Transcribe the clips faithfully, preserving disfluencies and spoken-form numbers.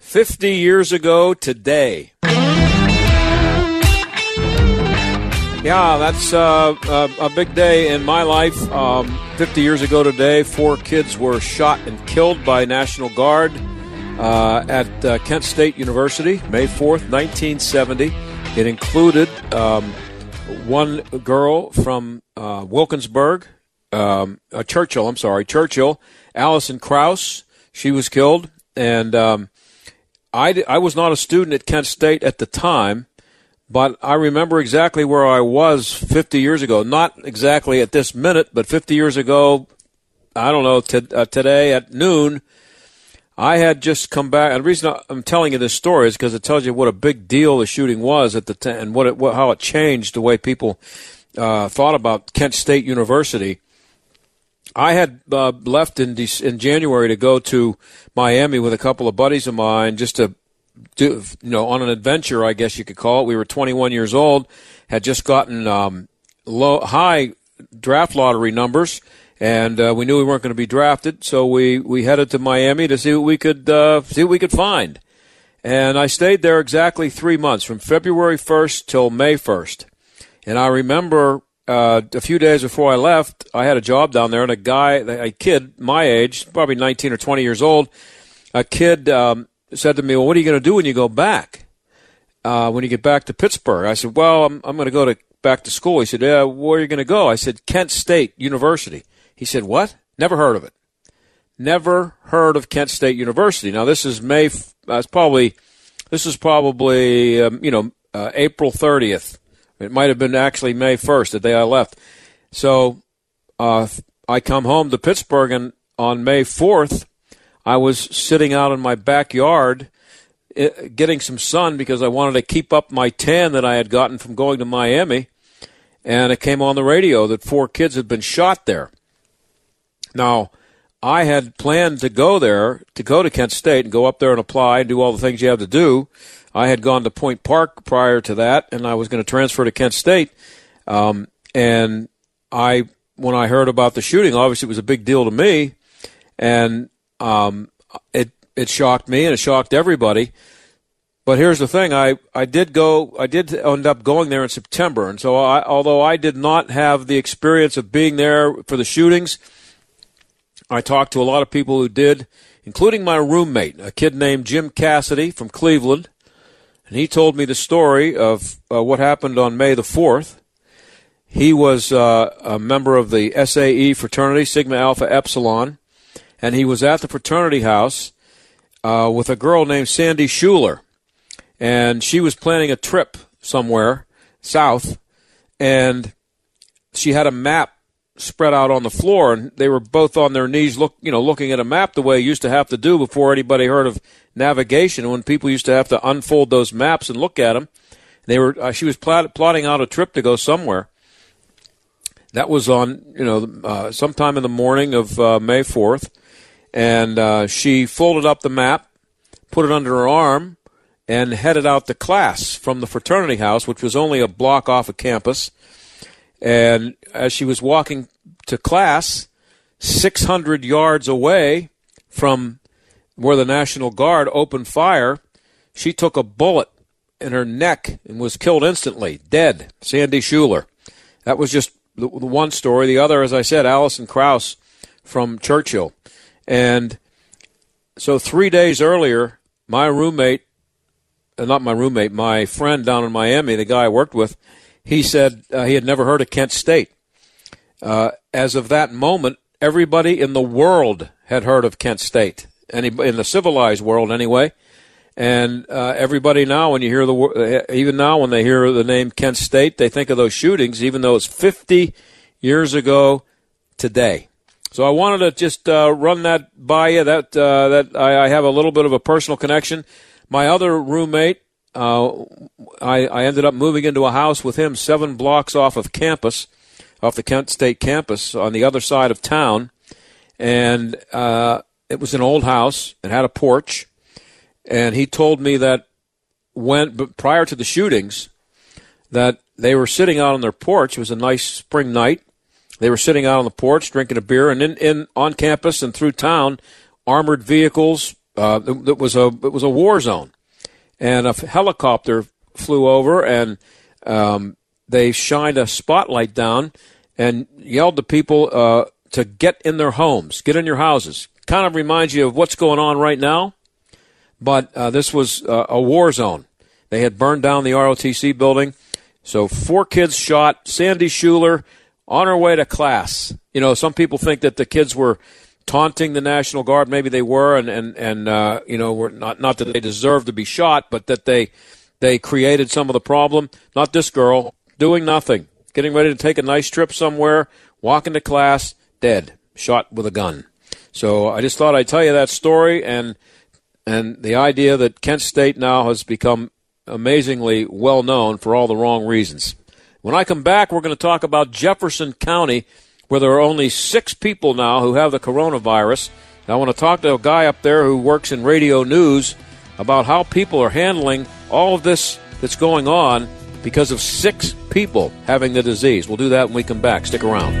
Fifty years ago today. Yeah, that's uh, a, a big day in my life. Um, Fifty years ago today, four kids were shot and killed by National Guard uh, at uh, Kent State University, May fourth, nineteen seventy. It included um, one girl from uh, Wilkinsburg, um, uh, Churchill, I'm sorry, Churchill, Allison Krause. She was killed, and... Um, I, I was not a student at Kent State at the time, but I remember exactly where I was fifty years ago. Not exactly at this minute, but fifty years ago, I don't know, t- uh, today at noon, I had just come back. And the reason I'm telling you this story is because it tells you what a big deal the shooting was at the t- and what it, what, how it changed the way people uh, thought about Kent State University. I had uh, left in De- in January to go to Miami with a couple of buddies of mine, just to do, you know, on an adventure, I guess you could call it. We were twenty-one years old, had just gotten um, low, high draft lottery numbers, and uh, we knew we weren't going to be drafted, so we, we headed to Miami to see what we could uh, see what we could find. And I stayed there exactly three months, from February first till May first, and I remember. Uh, a few days before I left, I had a job down there, and a guy, a kid my age, probably nineteen or twenty years old, a kid um, said to me, well, what are you going to do when you go back, uh, when you get back to Pittsburgh? I said, well, I'm, I'm going to go to back to school. He said, yeah, where are you going to go? I said, Kent State University. He said, what? Never heard of it. Never heard of Kent State University. Now, this is May, uh, it's probably, this is probably, um, you know, uh, April thirtieth. It might have been actually May first, the day I left. So uh, I come home to Pittsburgh, and on May fourth, I was sitting out in my backyard getting some sun because I wanted to keep up my tan that I had gotten from going to Miami, and it came on the radio that four kids had been shot there. Now, I had planned to go there, to go to Kent State and go up there and apply and do all the things you have to do. I had gone to Point Park prior to that, and I was going to transfer to Kent State. Um, and I, when I heard about the shooting, obviously it was a big deal to me, and um, it it shocked me and it shocked everybody. But here's the thing: I, I did go, I did end up going there in September, and so I, although I did not have the experience of being there for the shootings, I talked to a lot of people who did, including my roommate, a kid named Jim Cassidy from Cleveland. And he told me the story of uh, what happened on May the fourth. He was uh, a member of the S A E fraternity, Sigma Alpha Epsilon, and he was at the fraternity house uh, with a girl named Sandy Scheuer. And she was planning a trip somewhere south, and she had a map spread out on the floor, and they were both on their knees look, you know, looking at a map the way you used to have to do before anybody heard of navigation, when people used to have to unfold those maps and look at them. They were. Uh, she was plot, plotting out a trip to go somewhere. That was on, you know, uh, sometime in the morning of uh, May fourth, and uh, she folded up the map, put it under her arm, and headed out to class from the fraternity house, which was only a block off of campus. And as she was walking to class, six hundred yards away from where the National Guard opened fire, she took a bullet in her neck and was killed instantly, dead, Sandy Scheuer. That was just the, the one story. The other, as I said, Allison Krause from Churchill. And so three days earlier, my roommate, not my roommate, my friend down in Miami, the guy I worked with, he said uh, he had never heard of Kent State. Uh, as of that moment, everybody in the world had heard of Kent State. Any, in the civilized world anyway, and uh, everybody now, when you hear the even now when they hear the name Kent State, they think of those shootings, even though it's fifty years ago today. So I wanted to just uh, run that by you. That uh, that I, I have a little bit of a personal connection. My other roommate, uh, I, I ended up moving into a house with him seven blocks off of campus, off the Kent State campus, on the other side of town. And uh, it was an old house. It had a porch. And he told me that when but prior to the shootings, that they were sitting out on their porch. It was a nice spring night. They were sitting out on the porch drinking a beer, and in, in on campus and through town, armored vehicles. Uh, it, it was a it was a war zone, and a helicopter flew over, and um, they shined a spotlight down and yelled to people uh, to get in their homes, get in your houses. Kind of reminds you of what's going on right now, but uh, this was uh, a war zone. They had burned down the R O T C building, so four kids shot. Sandy Scheuer, on her way to class. You know, some people think that the kids were taunting the National Guard. Maybe they were, and, and, and uh, you know, were not, not that they deserved to be shot, but that they they created some of the problem. Not this girl, doing nothing, getting ready to take a nice trip somewhere, walking to class, dead, shot with a gun. So I just thought I'd tell you that story, and and the idea that Kent State now has become amazingly well-known for all the wrong reasons. When I come back, we're going to talk about Jefferson County, where there are only six people now who have the coronavirus. And I want to talk to a guy up there who works in radio news about how people are handling all of this that's going on because of six people having the disease. We'll do that when we come back. Stick around.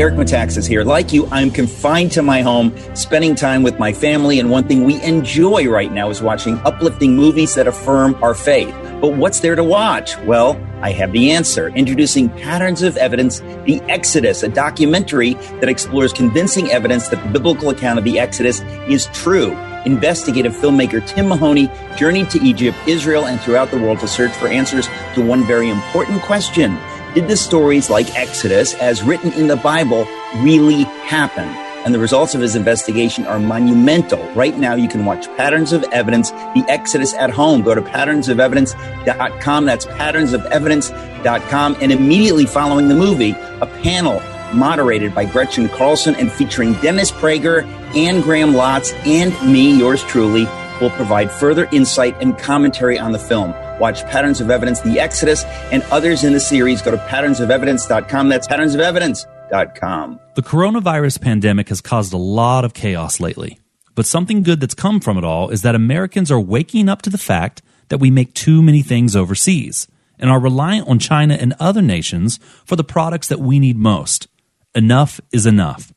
Eric Metaxas is here. Like you, I'm confined to my home, spending time with my family, and one thing we enjoy right now is watching uplifting movies that affirm our faith. But what's there to watch? Well, I have the answer. Introducing Patterns of Evidence: The Exodus, a documentary that explores convincing evidence that the biblical account of the Exodus is true. Investigative filmmaker Tim Mahoney journeyed to Egypt, Israel, and throughout the world to search for answers to one very important question. Did the stories like Exodus, as written in the Bible, really happen? And the results of his investigation are monumental. Right now, you can watch Patterns of Evidence: The Exodus at home. Go to patterns of evidence dot com. That's patterns of evidence dot com. And immediately following the movie, a panel moderated by Gretchen Carlson and featuring Dennis Prager and Graham Lotz and me, yours truly, will provide further insight and commentary on the film. Watch Patterns of Evidence: The Exodus and others in the series. Go to patterns of evidence dot com. That's patterns of evidence dot com. The coronavirus pandemic has caused a lot of chaos lately, but something good that's come from it all is that Americans are waking up to the fact that we make too many things overseas and are reliant on China and other nations for the products that we need most. Enough is enough.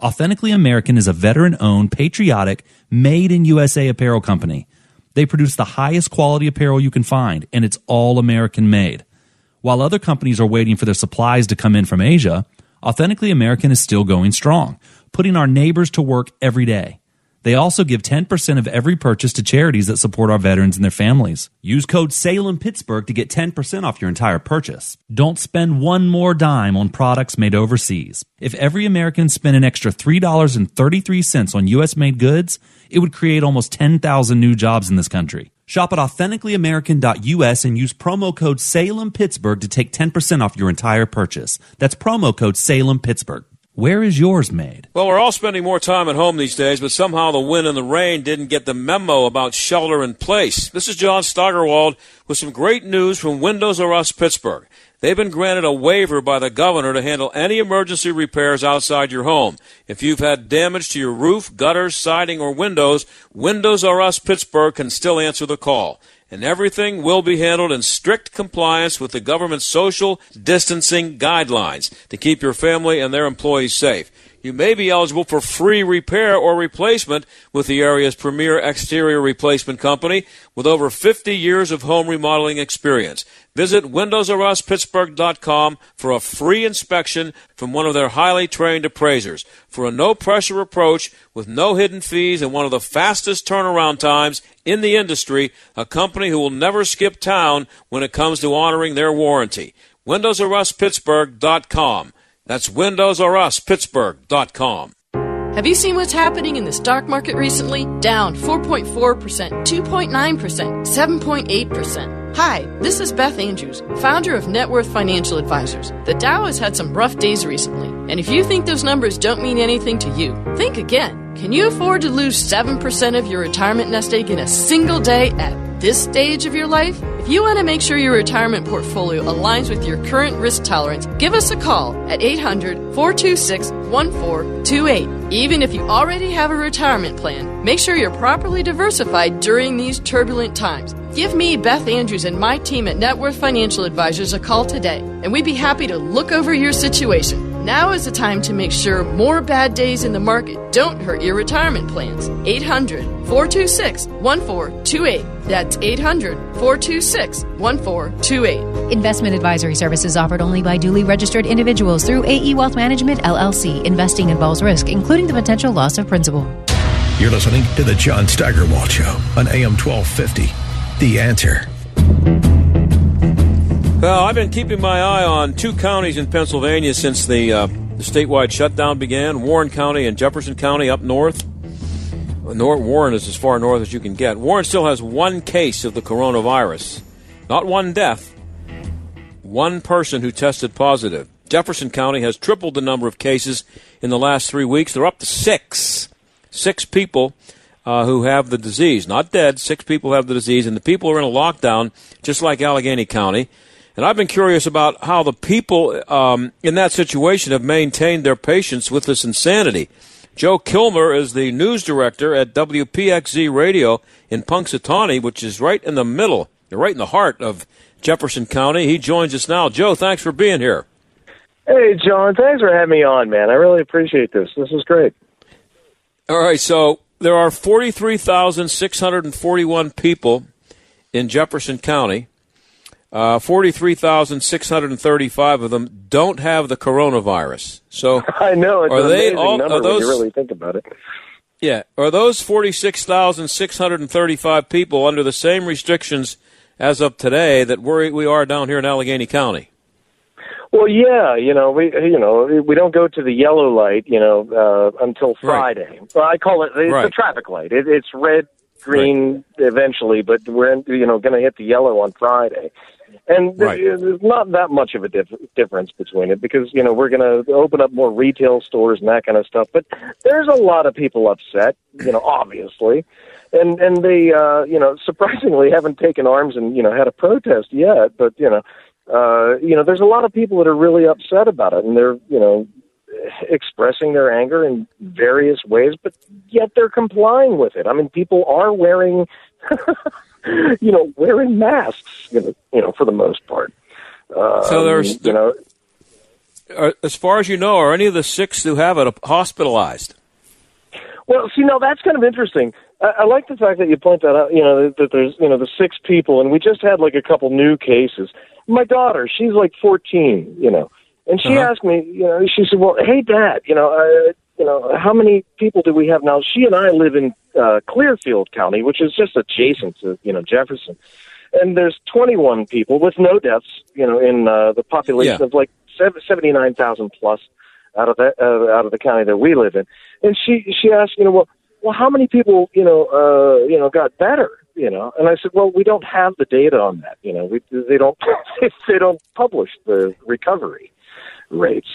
Authentically American is a veteran-owned, patriotic, made-in-U S A apparel company. They produce the highest quality apparel you can find, and it's all American-made. While other companies are waiting for their supplies to come in from Asia, Authentically American is still going strong, putting our neighbors to work every day. They also give ten percent of every purchase to charities that support our veterans and their families. Use code SALEMPittsburgh to get ten percent off your entire purchase. Don't spend one more dime on products made overseas. If every American spent an extra three dollars and thirty-three cents on U S-made goods, it would create almost ten thousand new jobs in this country. Shop at authentically american dot u s and use promo code SALEMPittsburgh to take ten percent off your entire purchase. That's promo code SALEMPittsburgh. Where is yours made? Well, we're all spending more time at home these days, but somehow the wind and the rain didn't get the memo about shelter in place. This is John Steigerwald with some great news from Windows R Us Pittsburgh. They've been granted a waiver by the governor to handle any emergency repairs outside your home. If you've had damage to your roof, gutters, siding, or windows, Windows R Us Pittsburgh can still answer the call. And everything will be handled in strict compliance with the government's social distancing guidelines to keep your family and their employees safe. You may be eligible for free repair or replacement with the area's premier exterior replacement company with over fifty years of home remodeling experience. Visit windows r us pittsburgh dot com for a free inspection from one of their highly trained appraisers. For a no-pressure approach with no hidden fees and one of the fastest turnaround times in the industry, a company who will never skip town when it comes to honoring their warranty. windows r us pittsburgh dot com. That's windows r us pittsburgh dot com. Have you seen what's happening in the stock market recently? Down four point four percent, two point nine percent, seven point eight percent. Hi, this is Beth Andrews, founder of Net Worth Financial Advisors. The Dow has had some rough days recently, and if you think those numbers don't mean anything to you, think again. Can you afford to lose seven percent of your retirement nest egg in a single day at this stage of your life? If you want to make sure your retirement portfolio aligns with your current risk tolerance, give us a call at eight hundred, four two six, one four two eight. Even if you already have a retirement plan, make sure you're properly diversified during these turbulent times. Give me, Beth Andrews, and my team at Net Worth Financial Advisors a call today, and we'd be happy to look over your situation. Now is the time to make sure more bad days in the market don't hurt your retirement plans. eight hundred, four two six, one four two eight. That's eight hundred, four two six, one four two eight. Investment advisory services offered only by duly registered individuals through A E Wealth Management, L L C. Investing involves risk, including the potential loss of principal. You're listening to The John Steigerwald Show on A M twelve fifty. The Answer. Well, I've been keeping my eye on two counties in Pennsylvania since the, uh, the statewide shutdown began, Warren County and Jefferson County up north. North. Warren is as far north as you can get. Warren still has one case of the coronavirus. Not one death. One person who tested positive. Jefferson County has tripled the number of cases in the last three weeks. They're up to six. Six people uh, who have the disease. Not dead. Six people have the disease. And the people are in a lockdown, just like Allegheny County. And I've been curious about how the people um, in that situation have maintained their patience with this insanity. Joe Kilmer is the news director at W P X Z Radio in Punxsutawney, which is right in the middle, right in the heart of Jefferson County. He joins us now. Joe, thanks for being here. Hey, John, thanks for having me on, man. I really appreciate this. This is great. All right, so there are forty-three thousand six hundred forty-one people in Jefferson County. Uh, forty-three thousand six hundred thirty-five of them don't have the coronavirus. So I know, it's are an amazing they all, number are those, when you really think about it. Yeah. Are those forty-six thousand six hundred thirty-five people under the same restrictions as of today that we're, we are down here in Allegheny County? Well, yeah, you know, we you know we don't go to the yellow light, you know, uh, until Friday. Right. Well, I call it it's right. the traffic light. It, it's red, green, right. eventually, but we're in, you know going to hit the yellow on Friday, and right. there's, there's not that much of a diff- difference between it because you know we're going to open up more retail stores and that kind of stuff. But there's a lot of people upset, you know, obviously, and and they uh, you know surprisingly haven't taken arms and you know had a protest yet, but you know. Uh, you know, there's a lot of people that are really upset about it, and they're, you know, expressing their anger in various ways, but yet they're complying with it. I mean, people are wearing, you know, wearing masks, you know, you know for the most part. Uh, so there's, you know, are, as far as you know, are any of the six who have it hospitalized? Well, see, now that's kind of interesting. I like the fact that you point that out, you know, that there's, you know, the six people, and we just had, like, a couple new cases. My daughter, she's, like, fourteen, you know, and she uh-huh. asked me, you know, she said, well, hey, Dad, you know, uh, you know, how many people do we have now? She and I live in uh, Clearfield County, which is just adjacent to, you know, Jefferson, and there's twenty-one people with no deaths, you know, in uh, the population yeah. of, like, seventy-nine thousand plus out of, that, uh, out of the county that we live in, and she, she asked, you know, well, Well, how many people, you know, uh, you know, got better, you know? And I said, well, we don't have the data on that, you know. We, they don't, they don't publish the recovery rates,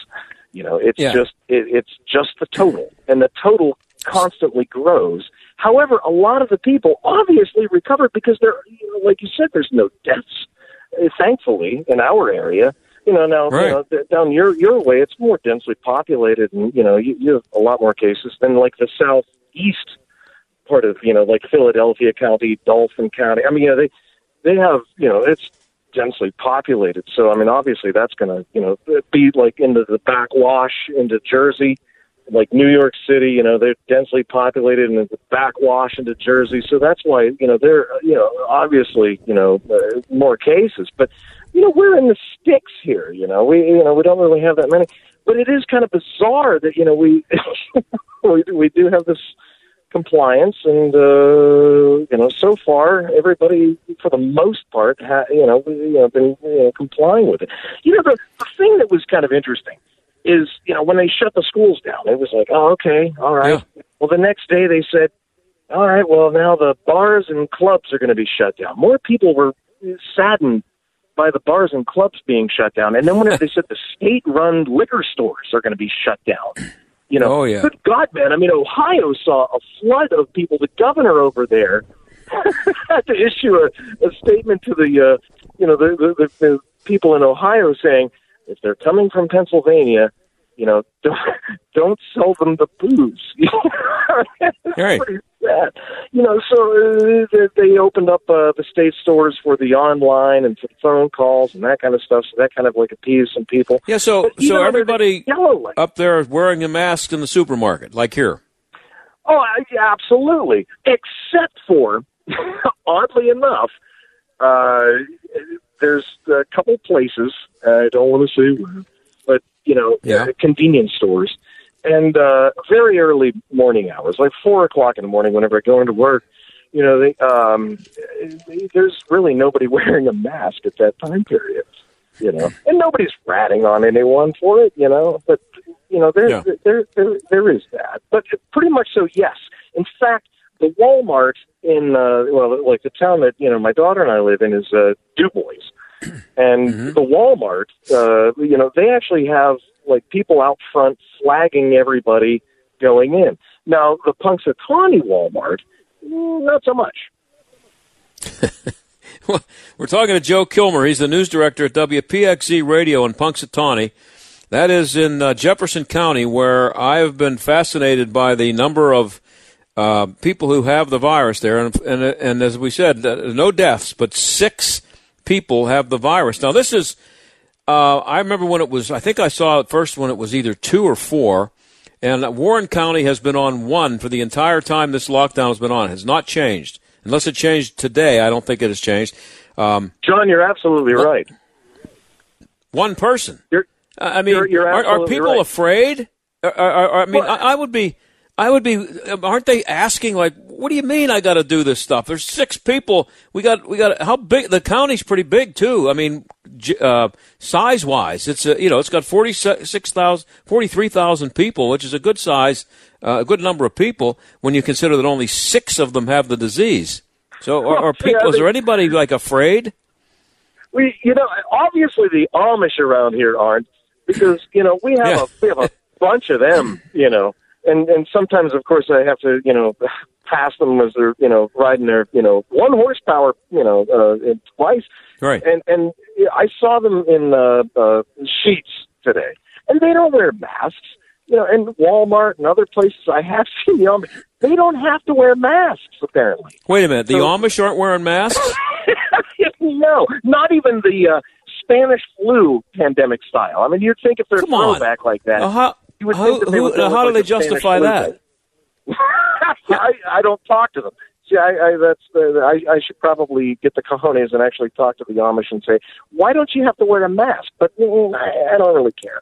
you know. It's yeah. just, it, it's just the total, and the total constantly grows. However, a lot of the people obviously recovered because they're, you know, like you said, there's no deaths, uh, thankfully, in our area. You know, now right. you know, down your your way, it's more densely populated, and you know, you, you have a lot more cases than like the south. East part of, you know, like Philadelphia County, Dolphin County. I mean, you know, they, they have, you know, it's densely populated. So, I mean, obviously that's going to, you know, be like into the backwash into Jersey, like New York City, you know, they're densely populated and the backwash into Jersey. So that's why, you know, they're, you know, obviously, you know, uh, more cases, but, you know, we're in the sticks here, you know, we, you know, we don't really have that many. But it is kind of bizarre that, you know, we we, we do have this compliance and, uh, you know, so far everybody, for the most part, ha- you know, we, you know, been you know, complying with it. You know, the, the thing that was kind of interesting is, you know, when they shut the schools down, it was like, oh, okay, all right. Yeah. Well, the next day they said, all right, well, now the bars and clubs are going to be shut down. More people were saddened by the bars and clubs being shut down. And then when they said the state-run liquor stores are going to be shut down, you know, oh, yeah. Good God, man. I mean, Ohio saw a flood of people. The governor over there had to issue a, a statement to the, uh, you know, the, the, the people in Ohio saying, if they're coming from Pennsylvania, you know, don't, don't sell them the booze. Right. Sad. You know, so uh, they opened up uh, the state stores for the online and for phone calls and that kind of stuff. So that kind of like appeased some people. Yeah, so, so everybody up there is wearing a mask in the supermarket, like here. Oh, absolutely. Except for, oddly enough, uh, there's a couple places, I don't want to say where, but, you know, yeah. uh, convenience stores. And uh, very early morning hours, like four o'clock in the morning whenever I go into work, you know, they, um, there's really nobody wearing a mask at that time period, you know. And nobody's ratting on anyone for it, you know. But, you know, there, yeah. there, there, there is that. But pretty much so, yes. In fact, the Walmart in, uh, well, like the town that, you know, my daughter and I live in is uh, Du Bois. And mm-hmm. the Walmart, uh, you know, they actually have, like, people out front flagging everybody going in. Now, the Punxsutawney Walmart, not so much. Well, we're talking to Joe Kilmer. He's the news director at W P X Z Radio in Punxsutawney. That is in uh, Jefferson County, where I've been fascinated by the number of uh, people who have the virus there. And, and, and as we said, uh, no deaths, but six people have the virus. Now, this is... Uh, I remember when it was, I think I saw it first when it was either two or four, and Warren County has been on one for the entire time this lockdown has been on. It has not changed. Unless it changed today, I don't think it has changed. Um, John, you're absolutely one, right. One person. You're, I mean, you're, you're are, are people right. afraid? Are, are, are, I mean, I, I would be, I would be, aren't they asking, like, what do you mean I got to do this stuff? There's six people. We got, we got, how big, the county's pretty big too. I mean, uh, size wise, it's, a, you know, it's got forty-six thousand, forty-three thousand people, which is a good size, uh, a good number of people when you consider that only six of them have the disease. So are, are people, is there anybody like afraid? We, you know, obviously the Amish around here aren't, because, you know, we have yeah. a, we have a bunch of them, you know, and, and sometimes of course I have to, you know, past them as they're, you know, riding their, you know, one horsepower, you know, uh, twice. Right. And and I saw them in uh, uh, Sheets today, and they don't wear masks. You know, in Walmart and other places, I have seen the Amish. They don't have to wear masks, apparently. Wait a minute, the so, Amish aren't wearing masks? No, not even the uh, Spanish flu pandemic style. I mean, you'd think if they're throwback like that, uh, how, you would think how, that they would who, how do like they justify that? I, I don't talk to them. See, I, I, that's the, I, I should probably get the cojones and actually talk to the Amish and say, why don't you have to wear a mask? But mm, I, I don't really care.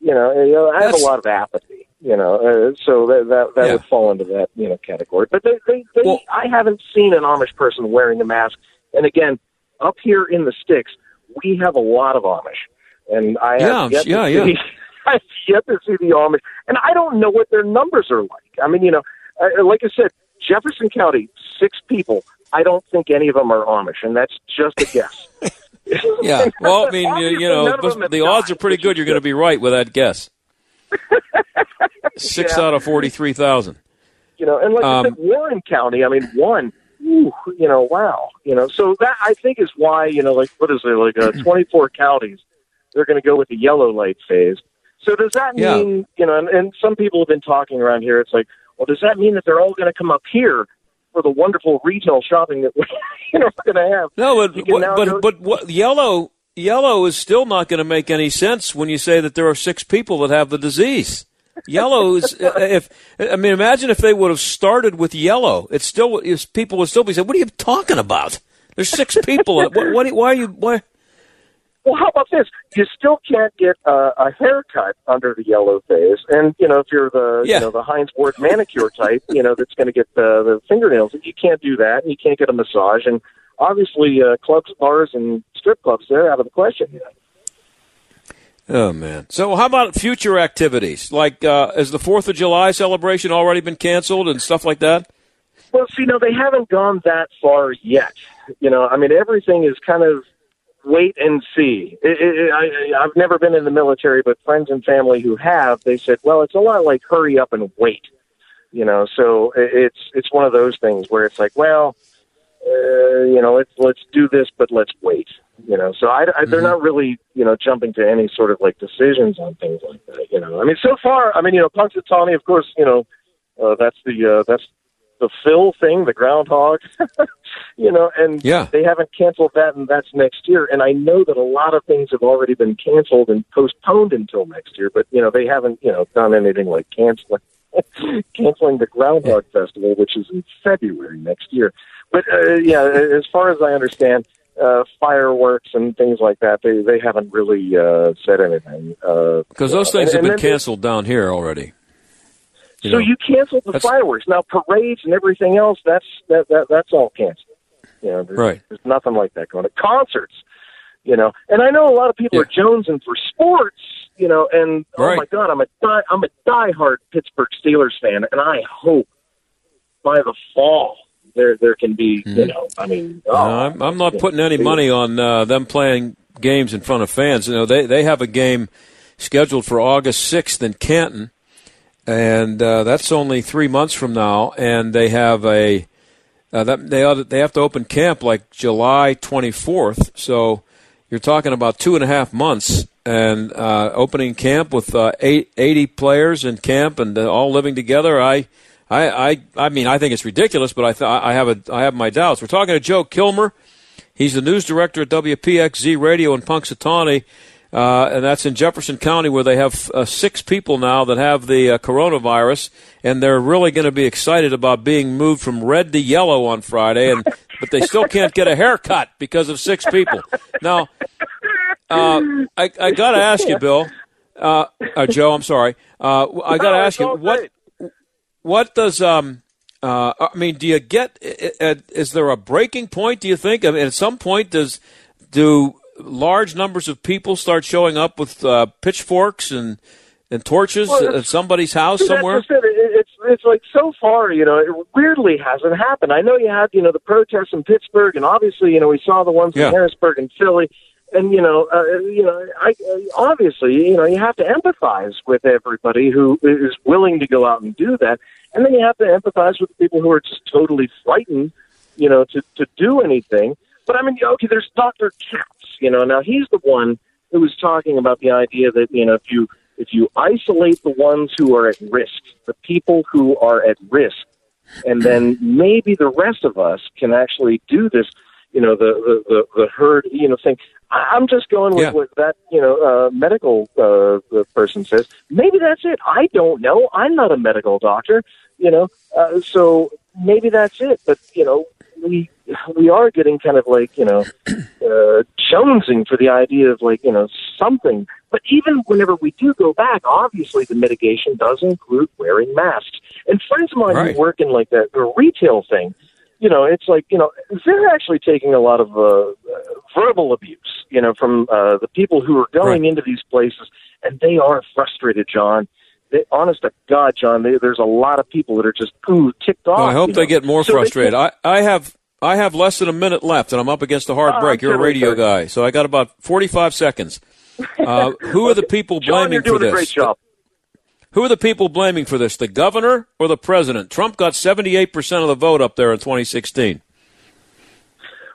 You know, I have that's... a lot of apathy, you know, uh, so that that, that yeah. would fall into that, you know, category. But they, they, they, well, I haven't seen an Amish person wearing a mask. And again, up here in the sticks, we have a lot of Amish. And I have yeah, yet yeah, to yeah. see... I've yet to see the Amish, and I don't know what their numbers are like. I mean, you know, uh, like I said, Jefferson County, six people. I don't think any of them are Amish, and that's just a guess. Yeah, well, I mean, you, you know, the died, odds are pretty good you're going to be right with that guess. Six yeah. out of forty-three thousand. You know, and like um, I said, Warren County, I mean, one, ooh, you know, wow. You know, so that, I think, is why, you know, like, what is it, like uh, twenty-four counties, they're going to go with the yellow light phase. So does that mean, yeah. you know, and, and some people have been talking around here, it's like, well, does that mean that they're all going to come up here for the wonderful retail shopping that we're, you know, we're going to have? No, but what, but, go- but what, yellow yellow is still not going to make any sense when you say that there are six people that have the disease. Yellow is, if I mean, imagine if they would have started with yellow. It's still, it's, people would still be saying, what are you talking about? There's six people. what, what, why are you, why? Well, how about this? You still can't get uh, a haircut under the yellow phase, and you know if you're the yeah. you know the Heinz Ward manicure type, you know that's going to get the, the fingernails. You can't do that, and you can't get a massage, and obviously uh, clubs, bars, and strip clubs—they're out of the question. You know? Oh man! So how about future activities? Like, uh, has the Fourth of July celebration already been canceled and stuff like that? Well, see, no, they haven't gone that far yet. You know, I mean, everything is kind of wait and see. It, it, I, I've never been in the military, but friends and family who have, they said, well, it's a lot like hurry up and wait. You know, so it's it's one of those things where it's like, well, uh, you know, let's let's do this, but let's wait. You know, so I, I, mm-hmm. they're not really, you know, jumping to any sort of like decisions on things like that. You know, I mean, so far, I mean, you know, Punxsutawney, of course, you know, uh, that's the uh, that's the Phil thing, the groundhog. You know, and yeah. they haven't canceled that, and that's next year. And I know that a lot of things have already been canceled and postponed until next year, but you know, they haven't, you know, done anything like canceling. Canceling the Groundhog Festival, which is in February next year. But, uh, yeah, as far as I understand, uh, fireworks and things like that, they, they haven't really uh, said anything. Because uh, those uh, things and, have been canceled they, down here already. You so know, you canceled the fireworks. Now, parades and everything else, that's that, that that's all canceled. You know, there's, right. there's nothing like that going on. Concerts, you know. And I know a lot of people yeah. are jonesing for sports. You know, and right. oh my God, I'm a die, I'm a diehard Pittsburgh Steelers fan, and I hope by the fall there there can be, mm. you know, I mean, oh, uh, I'm, I'm not putting any money on uh, them playing games in front of fans. You know, they they have a game scheduled for August sixth in Canton, and uh, that's only three months from now, and they have a uh, that they ought to, they have to open camp like July twenty-fourth, so you're talking about two and a half months. And uh, opening camp with uh, eight, eighty players in camp and uh, all living together, I, I, I, I mean, I think it's ridiculous, but I, th- I have a, I have my doubts. We're talking to Joe Kilmer. He's the news director at W P X Z Radio in Punxsutawney, uh, and that's in Jefferson County, where they have uh, six people now that have the uh, coronavirus, and they're really going to be excited about being moved from red to yellow on Friday, and but they still can't get a haircut because of six people now. Uh, I, I got to ask you, Bill, uh, uh, Joe, I'm sorry. Uh, I got to no, ask you, what what does, um, uh, I mean, do you get, is there a breaking point, do you think? I mean, at some point, does do large numbers of people start showing up with uh, pitchforks and, and torches well, at somebody's house see, somewhere? It. It, it's, it's like so far, you know, it weirdly hasn't happened. I know you had, you know, the protests in Pittsburgh, and obviously, you know, we saw the ones yeah. in Harrisburg and Philly. And, you know, uh, you know, I, obviously, you know, you have to empathize with everybody who is willing to go out and do that. And then you have to empathize with people who are just totally frightened, you know, to, to do anything. But, I mean, okay, there's Doctor Katz, you know. Now, he's the one who was talking about the idea that, you know, if you if you isolate the ones who are at risk, the people who are at risk, and then maybe the rest of us can actually do this, you know, the, the, the herd, you know, thing. I'm just going with yeah. what that, you know, uh, medical uh, person says. Maybe that's it. I don't know. I'm not a medical doctor, you know, uh, so maybe that's it. But, you know, we we are getting kind of like, you know, uh, jonesing for the idea of like, you know, something. But even whenever we do go back, obviously the mitigation does include wearing masks. And friends of mine right. who work in like the, the retail thing, you know, it's like, you know, they're actually taking a lot of uh, verbal abuse, you know, from uh, the people who are going right. into these places. And they are frustrated, John. They, honest to God, John, they, there's a lot of people that are just, ooh, ticked off. Well, I hope they know? get more so frustrated. I, I have I have less than a minute left, and I'm up against a hard uh, break. You're a radio guy, so I got about forty-five seconds. Uh, who are the people John, blaming for this? You're doing a great job. Who are the people blaming for this, the governor or the president? Trump got seventy-eight percent of the vote up there in twenty sixteen.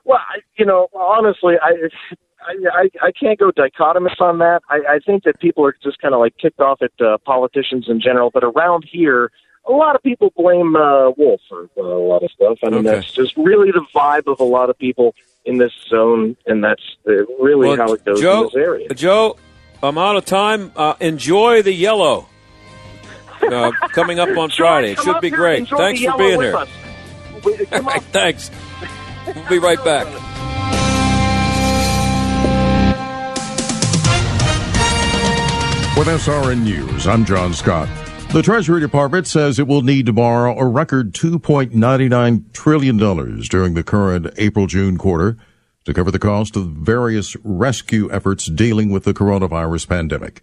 Well, I, you know, honestly, I, I I can't go dichotomous on that. I, I think that people are just kind of like ticked off at uh, politicians in general. But around here, a lot of people blame uh, Wolf for uh, a lot of stuff. I mean, okay. that's just really the vibe of a lot of people in this zone, and that's really well, how it goes Joe, in this area. Joe, I'm out of time. Uh, enjoy the yellow. Uh, coming up on Friday. It should be great. Thanks for being here. All right, thanks. We'll be right back. With S R N News, I'm John Scott. The Treasury Department says it will need to borrow a record two point nine nine trillion dollars during the current April-June quarter to cover the cost of various rescue efforts dealing with the coronavirus pandemic.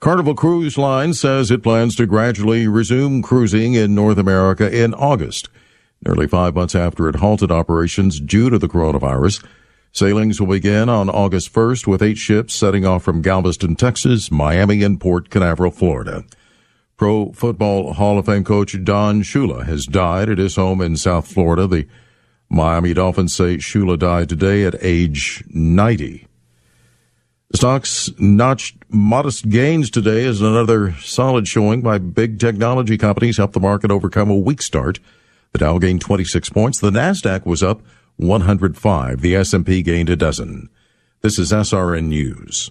Carnival Cruise Line says it plans to gradually resume cruising in North America in August. nearly five months after it halted operations due to the coronavirus. Sailings will begin on August first with eight ships setting off from Galveston, Texas, Miami, and Port Canaveral, Florida. Pro Football Hall of Fame coach Don Shula has died at his home in South Florida. The Miami Dolphins say Shula died today at age ninety. The stocks notched modest gains today as another solid showing by big technology companies helped the market overcome a weak start. The Dow gained twenty-six points. The Nasdaq was up one hundred five. The S and P gained a dozen. This is S R N News.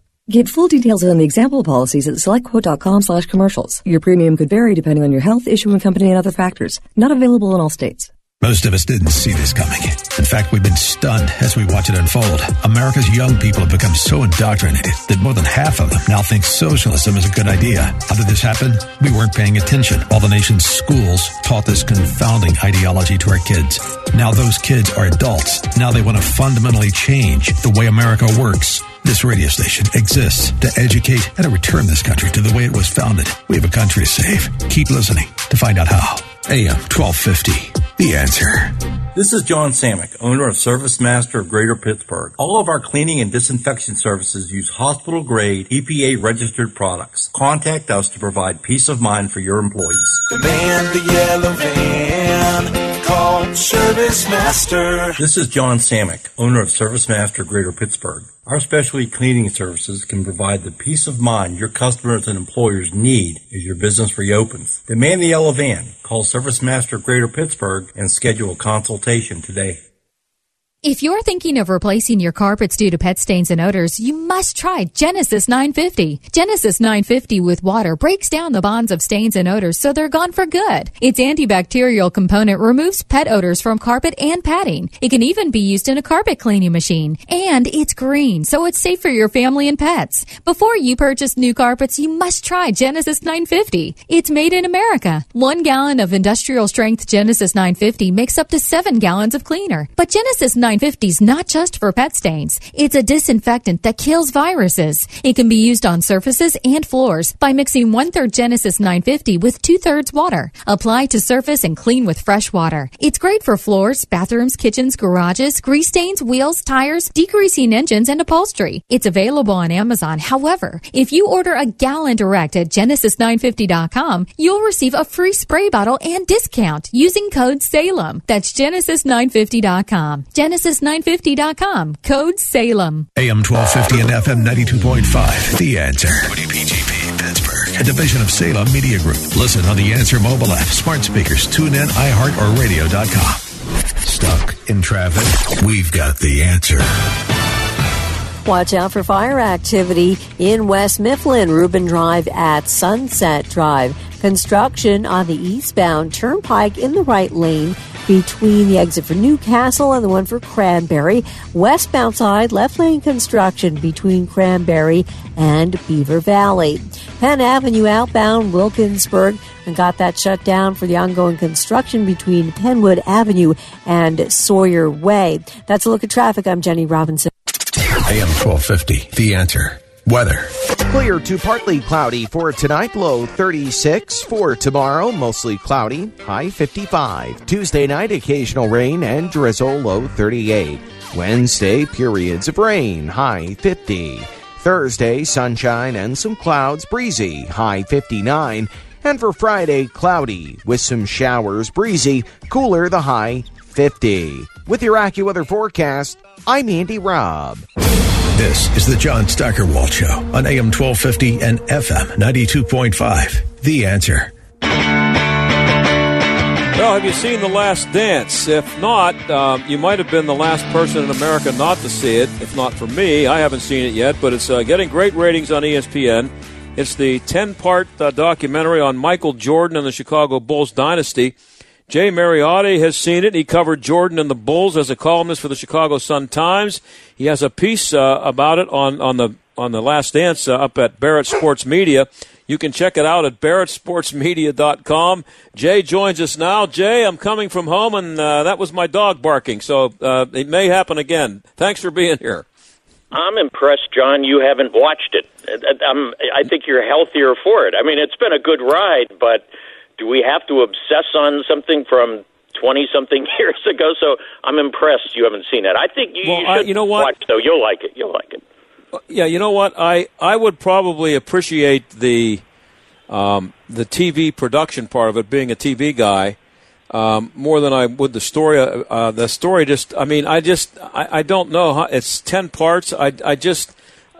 Get full details on the example policies at select quote dot com slash commercials. Your premium could vary depending on your health, issue, and company, and other factors. Not available in all states. Most of us didn't see this coming. In fact, we've been stunned as we watch it unfold. America's young people have become so indoctrinated that more than half of them now think socialism is a good idea. How did this happen? We weren't paying attention while the nation's schools taught this confounding ideology to our kids. Now those kids are adults. Now they want to fundamentally change the way America works. This radio station exists to educate and to return this country to the way it was founded. We have a country to save. Keep listening to find out how. A M twelve fifty, The Answer. This is John Samick, owner of Service Master of Greater Pittsburgh. All of our cleaning and disinfection services use hospital-grade, E P A-registered products. Contact us to provide peace of mind for your employees. The man, the yellow van, called Service Master. This is John Samick, owner of Service Master of Greater Pittsburgh. Our specialty cleaning services can provide the peace of mind your customers and employers need as your business reopens. Demand the yellow van. Call Service Master Greater Pittsburgh and schedule a consultation today. If you're thinking of replacing your carpets due to pet stains and odors, you must try Genesis nine fifty. Genesis nine fifty with water breaks down the bonds of stains and odors so they're gone for good. Its antibacterial component removes pet odors from carpet and padding. It can even be used in a carpet cleaning machine. And it's green, so it's safe for your family and pets. Before you purchase new carpets, you must try Genesis nine fifty. It's made in America. One gallon of industrial-strength Genesis nine fifty makes up to seven gallons of cleaner. But Genesis nine fifty is not just for pet stains. It's a disinfectant that kills viruses. It can be used on surfaces and floors by mixing one-third Genesis nine fifty with two-thirds water. Apply to surface and clean with fresh water. It's great for floors, bathrooms, kitchens, garages, grease stains, wheels, tires, degreasing engines, and upholstery. It's available on Amazon. However, if you order a gallon direct at Genesis nine fifty dot com, you'll receive a free spray bottle and discount using code SALEM. That's Genesis nine fifty dot com. Genesis Genesis nine fifty dot com, code SALEM. A M twelve fifty and F M ninety-two point five, The Answer. W P G P Pittsburgh, a division of Salem Media Group. Listen on The Answer mobile app, smart speakers, tune in, iHeart, or radio dot com. Stuck in traffic? We've got the answer. Watch out for fire activity in West Mifflin, Reuben Drive at Sunset Drive. Construction on the eastbound turnpike in the right lane between the exit for Newcastle and the one for Cranberry. Westbound side, left lane construction between Cranberry and Beaver Valley. Penn Avenue outbound Wilkinsburg, and got that shut down for the ongoing construction between Penwood Avenue and Sawyer Way. That's a look at traffic. I'm Jenny Robinson. A M twelve fifty, The Answer. Weather. Clear to partly cloudy for tonight, low thirty-six. For tomorrow, mostly cloudy, high fifty-five. Tuesday night, occasional rain and drizzle, low thirty-eight. Wednesday, periods of rain, high fifty. Thursday, sunshine and some clouds, breezy, high fifty-nine. And for Friday, cloudy with some showers, breezy, cooler, the high fifty. With your AccuWeather forecast, I'm Andy Robb. This is the John Steigerwald Show on A M twelve fifty and F M ninety-two point five. The Answer. Well, have you seen The Last Dance? If not, um, you might have been the last person in America not to see it. If not for me, I haven't seen it yet, but it's uh, getting great ratings on E S P N. It's the ten-part uh, documentary on Michael Jordan and the Chicago Bulls dynasty. Jay Mariotti has seen it. He covered Jordan and the Bulls as a columnist for the Chicago Sun-Times. He has a piece uh, about it on, on the on the Last Dance uh, up at Barrett Sports Media. You can check it out at barrett sports media dot com. Jay joins us now. Jay, I'm coming from home, and uh, that was my dog barking, so uh, it may happen again. Thanks for being here. I'm impressed, John, you haven't watched it. I'm, I think you're healthier for it. I mean, it's been a good ride, but do we have to obsess on something from twenty-something years ago? So I'm impressed you haven't seen it. I think you, well, you should I, you know what? watch, though. You'll like it. You'll like it. Yeah, you know what? I, I would probably appreciate the um, the T V production part of it, being a T V guy, um, more than I would the story. Uh, the story just, I mean, I just, I, I don't know. How, it's ten parts. I, I just,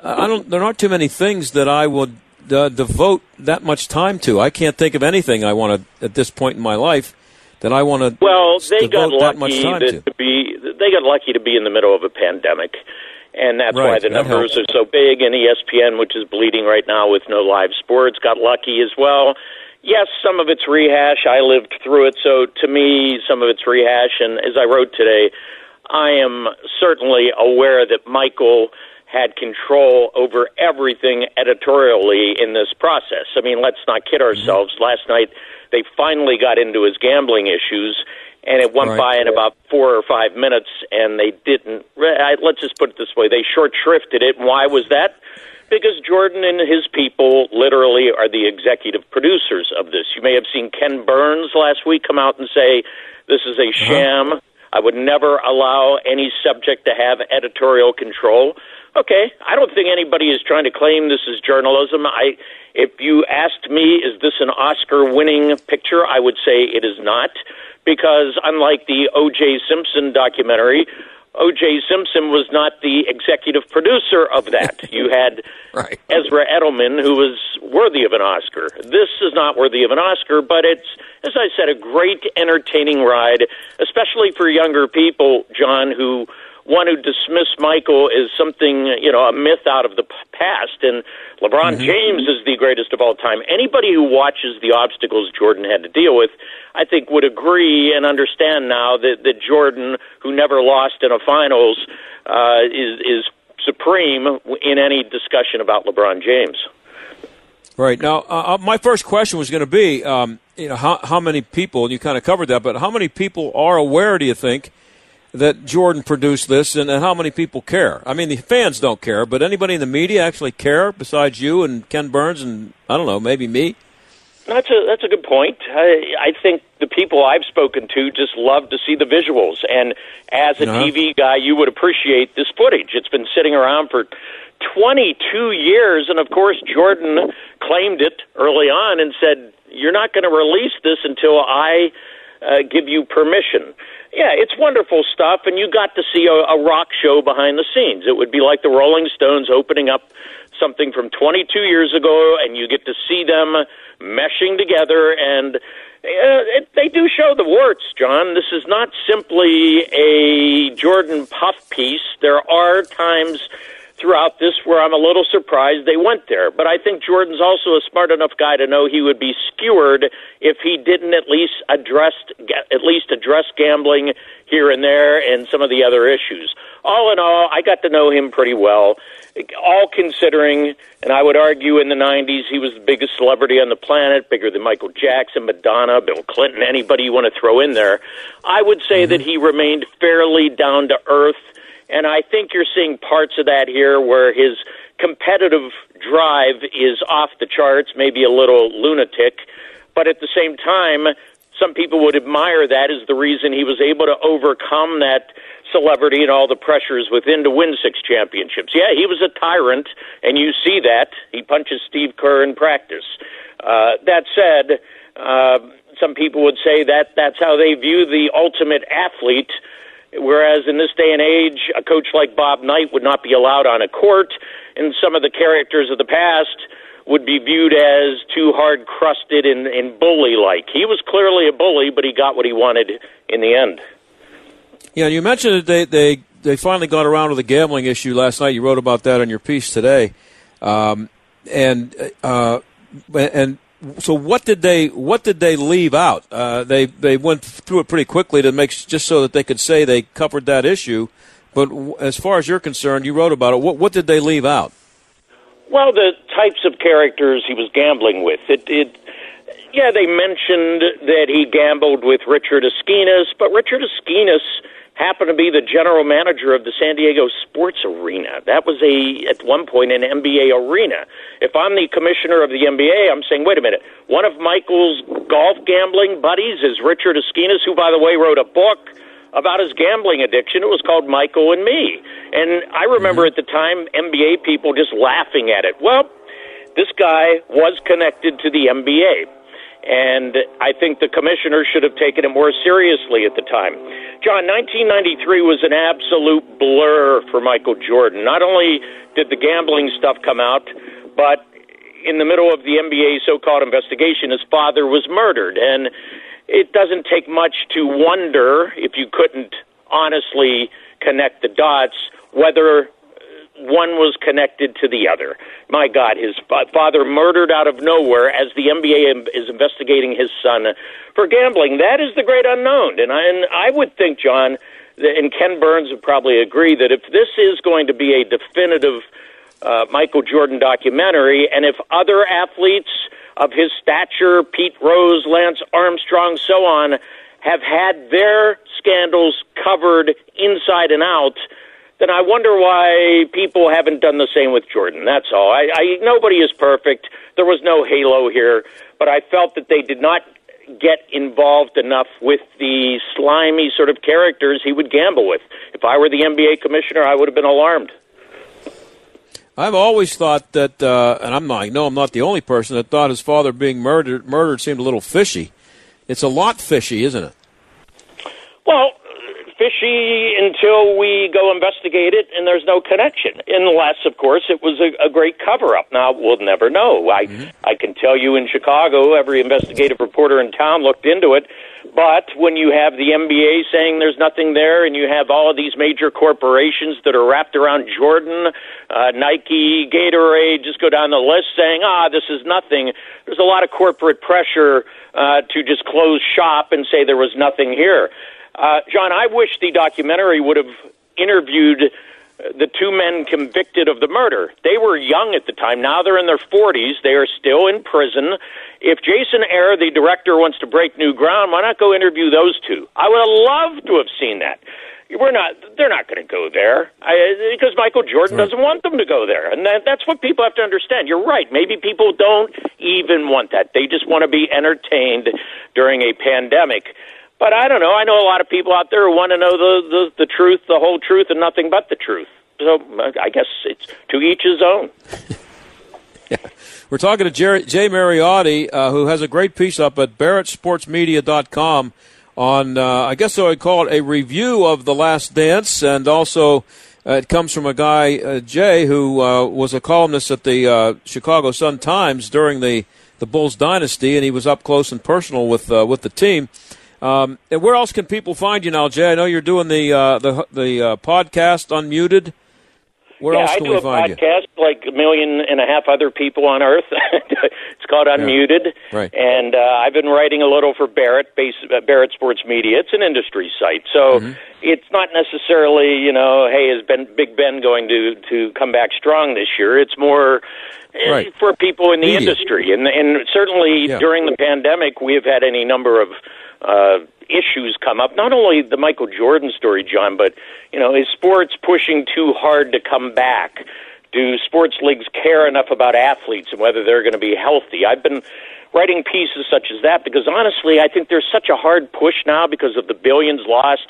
I don't, there aren't too many things that I would Uh, devote that much time to. I can't think of anything I want to at this point in my life that I want to. Well, they got lucky that to. to be. They got lucky to be in the middle of a pandemic, and that's right, why the that numbers helps. are so big. And E S P N, which is bleeding right now with no live sports, got lucky as well. Yes, some of it's rehash. I lived through it, so to me, some of it's rehash. And as I wrote today, I am certainly aware that Michael had control over everything editorially in this process. I mean, let's not kid ourselves. Mm-hmm. Last night, they finally got into his gambling issues, and it went right by in about four or five minutes, and they didn't. Let's just put it this way. They short-shrifted it. And why was that? Because Jordan and his people literally are the executive producers of this. You may have seen Ken Burns last week come out and say, this is a sham. Uh-huh. I would never allow any subject to have editorial control. Okay, I don't think anybody is trying to claim this is journalism. I, if you asked me, is this an Oscar-winning picture, I would say it is not, because unlike the O J. Simpson documentary, O J. Simpson was not the executive producer of that. You had right. Ezra Edelman, who was worthy of an Oscar. This is not worthy of an Oscar, but it's, as I said, a great entertaining ride, especially for younger people, John, who want to dismiss Michael as something, you know, a myth out of the past. And LeBron mm-hmm. James is the greatest of all time. Anybody who watches the obstacles Jordan had to deal with, I think, would agree and understand now that, that Jordan, who never lost in a finals, uh, is, is supreme in any discussion about LeBron James. Right. Now, uh, my first question was going to be, um, you know, how, how many people, and you kind of covered that, but how many people are aware, do you think, that Jordan produced this, and, and how many people care? I mean, the fans don't care, but anybody in the media actually care besides you and Ken Burns and, I don't know, maybe me? That's a, that's a good point. I, I think the people I've spoken to just love to see the visuals, and as a uh-huh. T V guy, you would appreciate this footage. It's been sitting around for twenty-two years, and of course Jordan claimed it early on and said, you're not going to release this until I uh, give you permission. Yeah, it's wonderful stuff, and you got to see a, a rock show behind the scenes. It would be like the Rolling Stones opening up something from twenty-two years ago, and you get to see them meshing together, and uh, it, they do show the warts, John. This is not simply a Jordan puff piece. There are times throughout this where I'm a little surprised they went there, but I think Jordan's also a smart enough guy to know he would be skewered if he didn't at least address at least address gambling here and there and some of the other issues. All in all, I got to know him pretty well, all considering, and I would argue in the nineties he was the biggest celebrity on the planet, bigger than Michael Jackson, Madonna, Bill Clinton, anybody you want to throw in there. I would say mm-hmm. that he remained fairly down to earth. And I think you're seeing parts of that here where his competitive drive is off the charts, maybe a little lunatic. But at the same time, some people would admire that as the reason he was able to overcome that celebrity and all the pressures within to win six championships. Yeah, he was a tyrant, and you see that. He punches Steve Kerr in practice. Uh, that said, uh, some people would say that that's how they view the ultimate athlete. Whereas in this day and age, a coach like Bob Knight would not be allowed on a court, and some of the characters of the past would be viewed as too hard-crusted and, and bully-like. He was clearly a bully, but he got what he wanted in the end. Yeah, you mentioned that they, they, they finally got around to the gambling issue last night. You wrote about that in your piece today. Um, and uh, and so what did they what did they leave out? Uh, they they went through it pretty quickly to make just so that they could say they covered that issue. But as far as you're concerned, you wrote about it. What what did they leave out? Well, the types of characters he was gambling with. It, it, yeah, they mentioned that he gambled with Richard Esquinas, but Richard Esquinas happened to be the general manager of the San Diego Sports Arena. That was, a at one point, an N B A arena. If I'm the commissioner of the N B A, I'm saying, wait a minute, one of Michael's golf gambling buddies is Richard Esquinas, who, by the way, wrote a book about his gambling addiction. It was called Michael and Me. And I remember at the time N B A people just laughing at it. Well, this guy was connected to the N B A, and I think the commissioner should have taken it more seriously at the time. John, nineteen ninety-three was an absolute blur for Michael Jordan. Not only did the gambling stuff come out, but in the middle of the N B A so-called investigation, his father was murdered, and it doesn't take much to wonder, if you couldn't honestly connect the dots, whether one was connected to the other. My God, his father murdered out of nowhere as the N B A is investigating his son for gambling. That is the great unknown. And I, and I would think, John, and Ken Burns would probably agree, that if this is going to be a definitive uh, Michael Jordan documentary, and if other athletes of his stature, Pete Rose, Lance Armstrong, so on, have had their scandals covered inside and out, then I wonder why people haven't done the same with Jordan. That's all. I, I, nobody is perfect. There was no halo here, but I felt that they did not get involved enough with the slimy sort of characters he would gamble with. If I were the N B A commissioner, I would have been alarmed. I've always thought that, uh, and I'm not, no, I'm not the only person that thought his father being murdered murdered seemed a little fishy. It's a lot fishy, isn't it? Well, fishy until we go investigate it, and there's no connection. Unless, of course, it was a, a great cover-up. Now, we'll never know. I, mm-hmm. I can tell you in Chicago, every investigative reporter in town looked into it. But when you have the N B A saying there's nothing there, and you have all of these major corporations that are wrapped around Jordan, uh, Nike, Gatorade, just go down the list saying, ah, this is nothing. There's a lot of corporate pressure uh, to just close shop and say there was nothing here. Uh, John, I wish the documentary would have interviewed the two men convicted of the murder. They were young at the time. Now they're in their forties. They are still in prison. If Jason Ayer, the director, wants to break new ground, why not go interview those two? I would have loved to have seen that. We're not. They're not going to go there I, because Michael Jordan doesn't want them to go there. And that, that's what people have to understand. You're right. Maybe people don't even want that. They just want to be entertained during a pandemic. But I don't know. I know a lot of people out there who want to know the, the, the truth, the whole truth, and nothing but the truth. So I guess it's to each his own. Yeah. We're talking to Jerry, Jay Mariotti, uh, who has a great piece up at Barrett Sports Media dot com on, uh, I guess I would call it a review of The Last Dance. And also uh, it comes from a guy, uh, Jay, who uh, was a columnist at the uh, Chicago Sun-Times during the, the Bulls dynasty, and he was up close and personal with uh, with the team. Um, and where else can people find you now, Jay? I know you're doing the uh, the, the uh, podcast, Unmuted. Where yeah, else can we find you? I do a podcast you? like a million and a half other people on Earth. It's called Unmuted. Yeah. Right. And uh, I've been writing a little for Barrett, based, uh, Barrett Sports Media. It's an industry site, so mm-hmm. It's not necessarily, you know, hey, is Ben, Big Ben going to, to come back strong this year? It's more right. uh, for people in the Media. industry. And, and certainly yeah. during the pandemic, we have had any number of Uh, issues come up, not only the Michael Jordan story, John, but, you know, is sports pushing too hard to come back? Do sports leagues care enough about athletes and whether they're going to be healthy? I've been writing pieces such as that because, honestly, I think there's such a hard push now because of the billions lost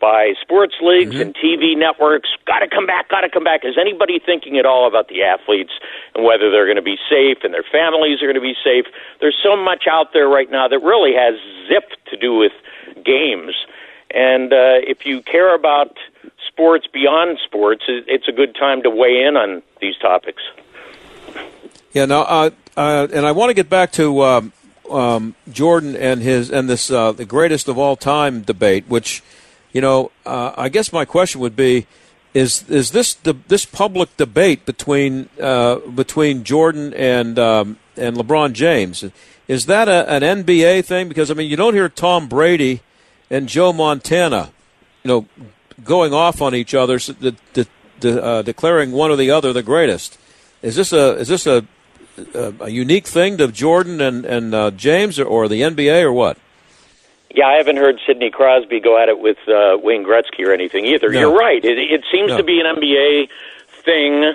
by sports leagues mm-hmm. and T V networks. Got to come back, got to come back. Is anybody thinking at all about the athletes and whether they're going to be safe and their families are going to be safe? There's so much out there right now that really has zip to do with games. And uh, if you care about sports beyond sports, it's a good time to weigh in on these topics. Yeah, no, uh, uh, and I want to get back to um, um, Jordan and his and this uh, the greatest of all time debate, which, you know, uh, I guess my question would be, is is this the, this public debate between uh, between Jordan and um, and LeBron James, is that a, an N B A thing? Because I mean, you don't hear Tom Brady and Joe Montana, you know, going off on each other, de- de- de- uh, declaring one or the other the greatest. Is this a is this a a, a unique thing to Jordan and and uh, James, or, or the N B A, or what? Yeah, I haven't heard Sidney Crosby go at it with uh, Wayne Gretzky or anything either. No. You're right. It, it seems no. to be an N B A thing,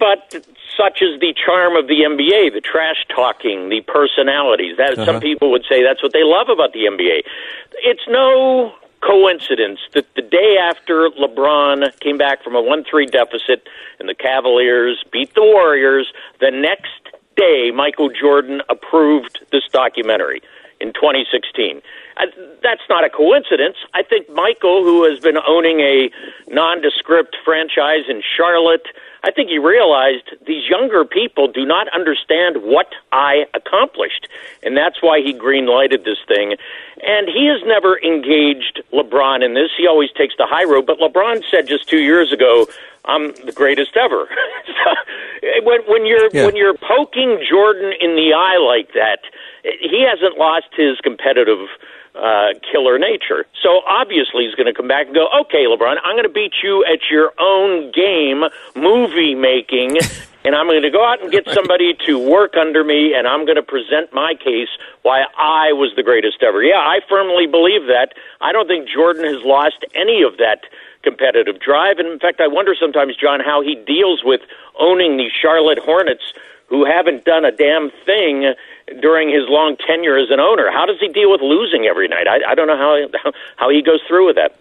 but such is the charm of the N B A, the trash-talking, the personalities. That uh-huh. Some people would say that's what they love about the N B A. It's no coincidence that the day after LeBron came back from a one three deficit and the Cavaliers beat the Warriors, the next day Michael Jordan approved this documentary in twenty sixteen. I, that's not a coincidence. I think Michael, who has been owning a nondescript franchise in Charlotte, I think he realized these younger people do not understand what I accomplished, and that's why he green-lighted this thing. And he has never engaged LeBron in this. He always takes the high road, but LeBron said just two years ago, I'm the greatest ever. when, when you're yeah. when you're poking Jordan in the eye like that, he hasn't lost his competitive uh, killer nature. So obviously he's going to come back and go, okay, LeBron, I'm going to beat you at your own game, movie making, and I'm going to go out and get somebody to work under me, and I'm going to present my case why I was the greatest ever. Yeah, I firmly believe that. I don't think Jordan has lost any of that competitive drive. And in fact, I wonder sometimes, John, how he deals with owning the Charlotte Hornets, who haven't done a damn thing during his long tenure as an owner. How does he deal with losing every night? I, I don't know how how he goes through with that.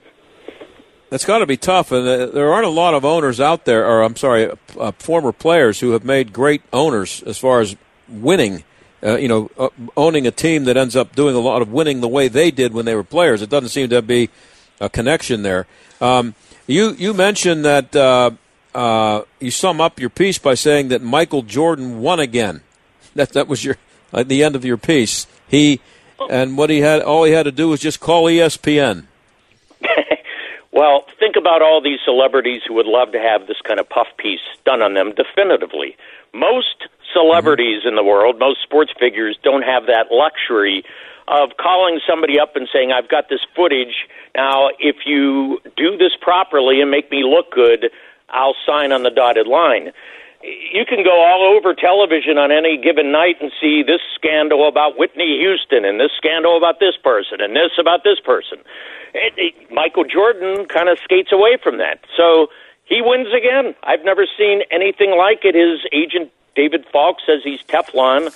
That's got to be tough. And uh, there aren't a lot of owners out there, or I'm sorry, uh, former players who have made great owners as far as winning, uh, you know, uh, owning a team that ends up doing a lot of winning the way they did when they were players. It doesn't seem to be a connection there. Um, you, you mentioned that uh, uh, you sum up your piece by saying that Michael Jordan won again. That that was your at the end of your piece. He and what he had, all he had to do was just call E S P N. Well, think about all these celebrities who would love to have this kind of puff piece done on them definitively. Most celebrities mm-hmm. in the world, most sports figures, don't have that luxury of calling somebody up and saying, I've got this footage. Now, if you do this properly and make me look good, I'll sign on the dotted line. You can go all over television on any given night and see this scandal about Whitney Houston and this scandal about this person and this about this person. It, it, Michael Jordan kind of skates away from that. So he wins again. I've never seen anything like it. His agent, David Falk, says he's Teflon.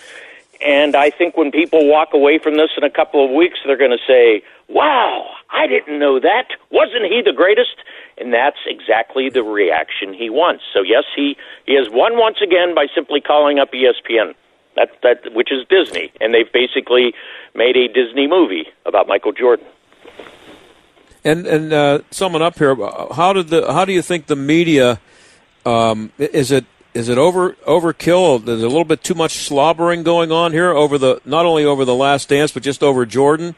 And I think when people walk away from this in a couple of weeks, they're going to say, wow, I didn't know that. Wasn't he the greatest? And that's exactly the reaction he wants. So, yes, he, he has won once again by simply calling up E S P N, that, that which is Disney. And they've basically made a Disney movie about Michael Jordan. And and uh, someone up here, how did the how do you think the media, um, is it, Is it over overkill? There's a little bit too much slobbering going on here over the not only over the Last Dance, but just over Jordan.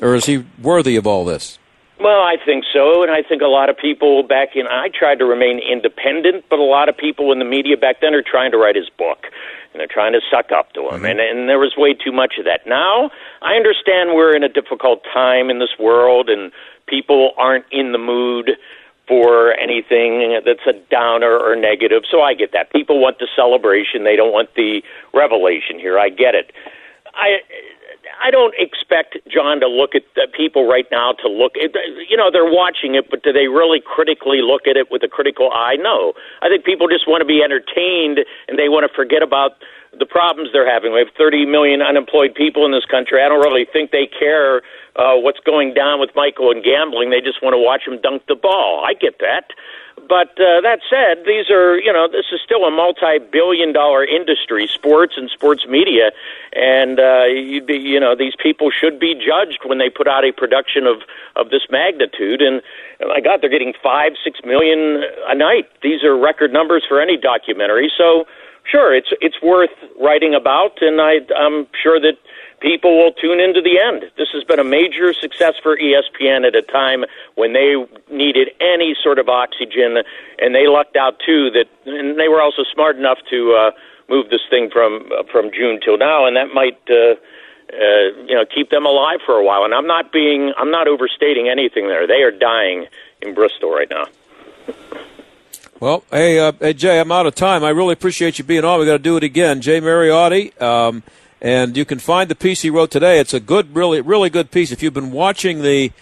Or is he worthy of all this? Well, I think so, and I think a lot of people back in I tried to remain independent, but a lot of people in the media back then are trying to write his book, and they're trying to suck up to him, mm-hmm. and and there was way too much of that. Now, I understand we're in a difficult time in this world, and people aren't in the mood for anything that's a downer or negative, so I get that. People want the celebration. They don't want the revelation here. I get it. I I don't expect, John, to look at the people right now to look at, you know, they're watching it, but do they really critically look at it with a critical eye? No. I think people just want to be entertained, and they want to forget about the problems they're having. We have thirty million unemployed people in this country. I don't really think they care uh, what's going down with Michael and gambling. They just want to watch him dunk the ball. I get that. But uh, that said, these are, you know, this is still a multi-billion dollar industry, sports and sports media. And, uh, you'd be, you know, these people should be judged when they put out a production of, of this magnitude. And, oh my God, they're getting five, six million a night. These are record numbers for any documentary. So, sure, it's it's worth writing about, and I, I'm sure that people will tune in to the end. This has been a major success for E S P N at a time when they needed any sort of oxygen, and they lucked out, too, that, and they were also smart enough to uh, move this thing from uh, from June till now, and that might uh, uh, you know, keep them alive for a while. And I'm not being I'm not overstating anything there. They are dying in Bristol right now. Well, hey, uh, hey, Jay, I'm out of time. I really appreciate you being on. We've got to do it again. Jay Mariotti, um, and you can find the piece he wrote today. It's a good, really, really good piece. If you've been watching the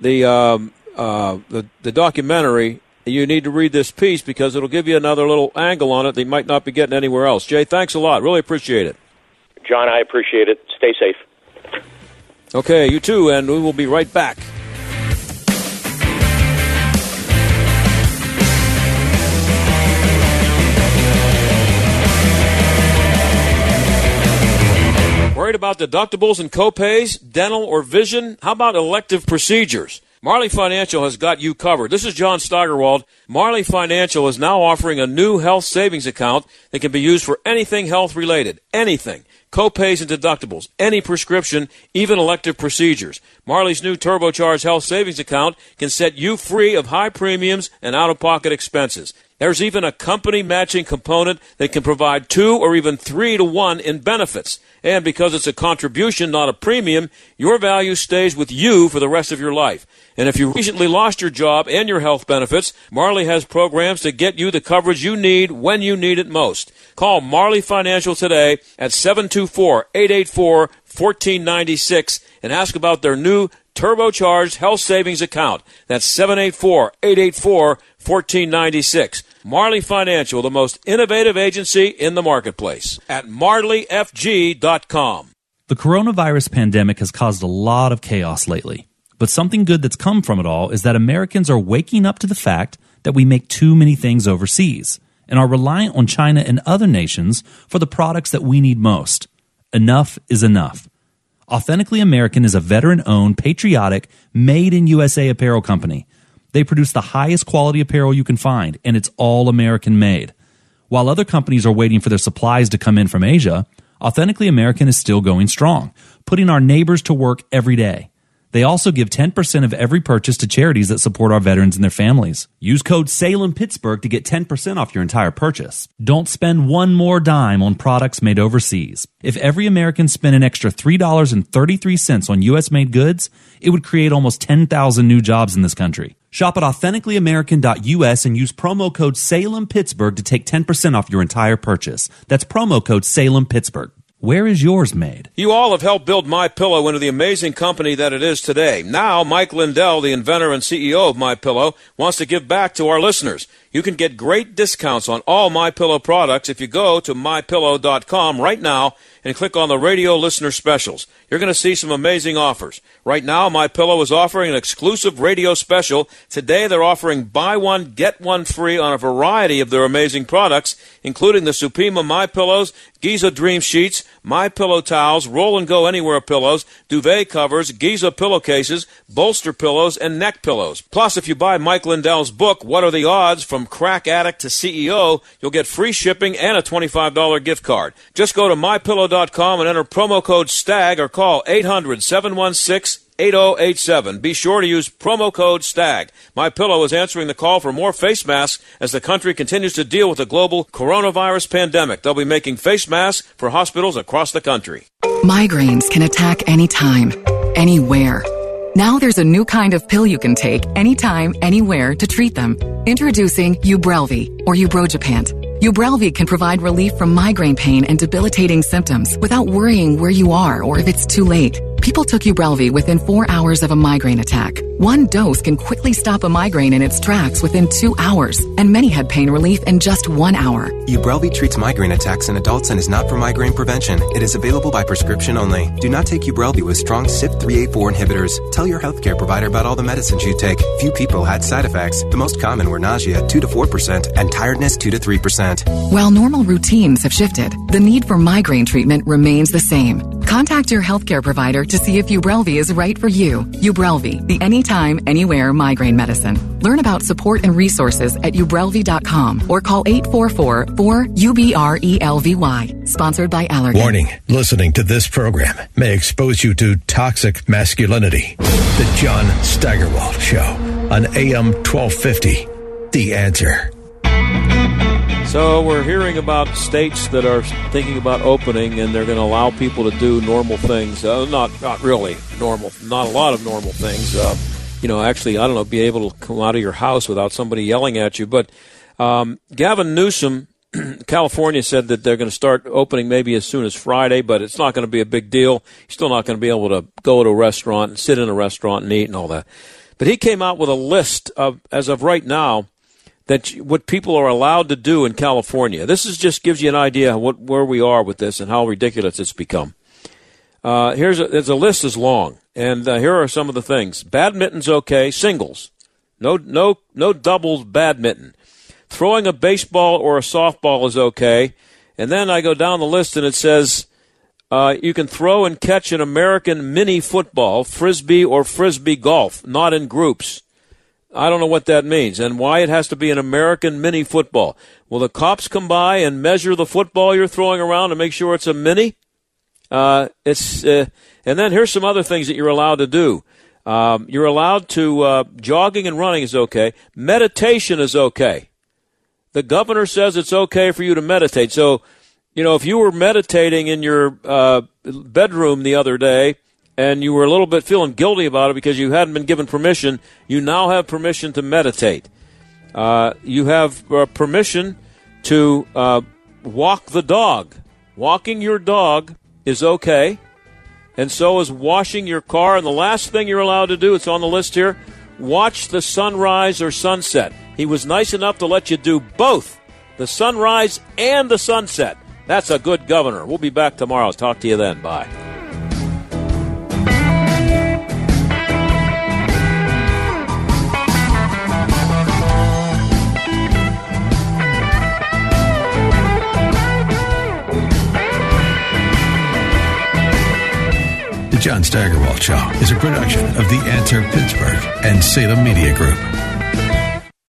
the um, uh, the, the documentary, you need to read this piece because it'll give you another little angle on it that you might not be getting anywhere else. Jay, thanks a lot. Really appreciate it. John, I appreciate it. Stay safe. Okay, you too, and we will be right back. Worried about deductibles and copays, dental or vision? How about elective procedures? Marley Financial has got you covered. This is John Steigerwald. Marley Financial is now offering a new health savings account that can be used for anything health-related, anything. Copays and deductibles, any prescription, even elective procedures. Marley's new turbocharged health savings account can set you free of high premiums and out-of-pocket expenses. There's even a company matching component that can provide two or even three to one in benefits. And because it's a contribution, not a premium, your value stays with you for the rest of your life. And if you recently lost your job and your health benefits, Marley has programs to get you the coverage you need when you need it most. Call Marley Financial today at seven two four, eight eight four, one four nine six and ask about their new turbocharged health savings account. That's seven eight four, eight eight four, one four nine six. Marley Financial, the most innovative agency in the marketplace, at marley f g dot com. The coronavirus pandemic has caused a lot of chaos lately. But something good that's come from it all is that Americans are waking up to the fact that we make too many things overseas and are reliant on China and other nations for the products that we need most. Enough is enough. Authentically American is a veteran-owned, patriotic, made-in-U S A apparel company. They produce the highest quality apparel you can find, and it's all American-made. While other companies are waiting for their supplies to come in from Asia, Authentically American is still going strong, putting our neighbors to work every day. They also give ten percent of every purchase to charities that support our veterans and their families. Use code SALEM Pittsburgh to get ten percent off your entire purchase. Don't spend one more dime on products made overseas. If every American spent an extra three dollars and thirty-three cents on U S-made goods, it would create almost ten thousand new jobs in this country. Shop at authentically american dot u s and use promo code SALEM Pittsburgh to take ten percent off your entire purchase. That's promo code SALEM Pittsburgh. Where is yours made? You all have helped build MyPillow into the amazing company that it is today. Now, Mike Lindell, the inventor and C E O of MyPillow, wants to give back to our listeners. You can get great discounts on all MyPillow products if you go to my pillow dot com right now and click on the radio listener specials. You're going to see some amazing offers. Right now, MyPillow is offering an exclusive radio special. Today, they're offering buy one, get one free on a variety of their amazing products, including the Supima MyPillows, Giza Dream Sheets, MyPillow Towels, Roll and Go Anywhere Pillows, Duvet Covers, Giza Pillowcases, Bolster Pillows, and Neck Pillows. Plus, if you buy Mike Lindell's book, What Are the Odds? From Crack Addict to C E O, you'll get free shipping and a twenty-five dollars gift card. Just go to my pillow dot com and enter promo code STAG or call eight hundred, seven one six, eight zero eight seven. Be sure to use promo code STAG. MyPillow is answering the call for more face masks as the country continues to deal with the global coronavirus pandemic. They'll be making face masks for hospitals across the country. Migraines can attack anytime, anywhere. Now there's a new kind of pill you can take anytime, anywhere to treat them. Introducing Ubrelvy or Ubrogepant. Ubrelvy can provide relief from migraine pain and debilitating symptoms without worrying where you are or if it's too late. People took Ubrelvy within four hours of a migraine attack. One dose can quickly stop a migraine in its tracks within two hours, and many had pain relief in just one hour. Ubrelvy treats migraine attacks in adults and is not for migraine prevention. It is available by prescription only. Do not take Ubrelvy with strong C Y P three A four inhibitors. Tell your healthcare provider about all the medicines you take. Few people had side effects. The most common were nausea, two to four percent, and tiredness, two to three percent. While normal routines have shifted, the need for migraine treatment remains the same. Contact your healthcare provider to see if Ubrelvy is right for you. Ubrelvy, the anytime, anywhere migraine medicine. Learn about support and resources at ubrelvy dot com or call eight four four, four U B R E L V Y. Sponsored by Allergan. Warning, listening to this program may expose you to toxic masculinity. The John Steigerwald Show on A M twelve fifty. The Answer. So we're hearing about states that are thinking about opening, and they're going to allow people to do normal things. Uh, not not really normal, not a lot of normal things. Uh, you know, actually, I don't know, be able to come out of your house without somebody yelling at you. But um, Gavin Newsom, California, said that they're going to start opening maybe as soon as Friday, but it's not going to be a big deal. You're still not going to be able to go to a restaurant and sit in a restaurant and eat and all that. But he came out with a list of, as of right now, that what people are allowed to do in California. This is just gives you an idea what where we are with this and how ridiculous it's become. Uh, here's a, there's a list is long, and uh, here are some of the things: badminton's okay, singles, no no no doubles badminton, throwing a baseball or a softball is okay, and then I go down the list and it says uh, you can throw and catch an American mini football, frisbee or frisbee golf, not in groups. I don't know what that means and why it has to be an American mini football. Will the cops come by and measure the football you're throwing around and make sure it's a mini? Uh, it's uh, and then here's some other things that you're allowed to do. Um, you're allowed to uh, jogging and running is okay. Meditation is okay. The governor says it's okay for you to meditate. So, you know, if you were meditating in your uh, bedroom the other day, and you were a little bit feeling guilty about it because you hadn't been given permission, you now have permission to meditate. Uh, you have uh, permission to uh, walk the dog. Walking your dog is okay, and so is washing your car. And the last thing you're allowed to do, it's on the list here, watch the sunrise or sunset. He was nice enough to let you do both, the sunrise and the sunset. That's a good governor. We'll be back tomorrow. I'll talk to you then. Bye. John Steigerwald Show is a production of The Answer Pittsburgh and Salem Media Group.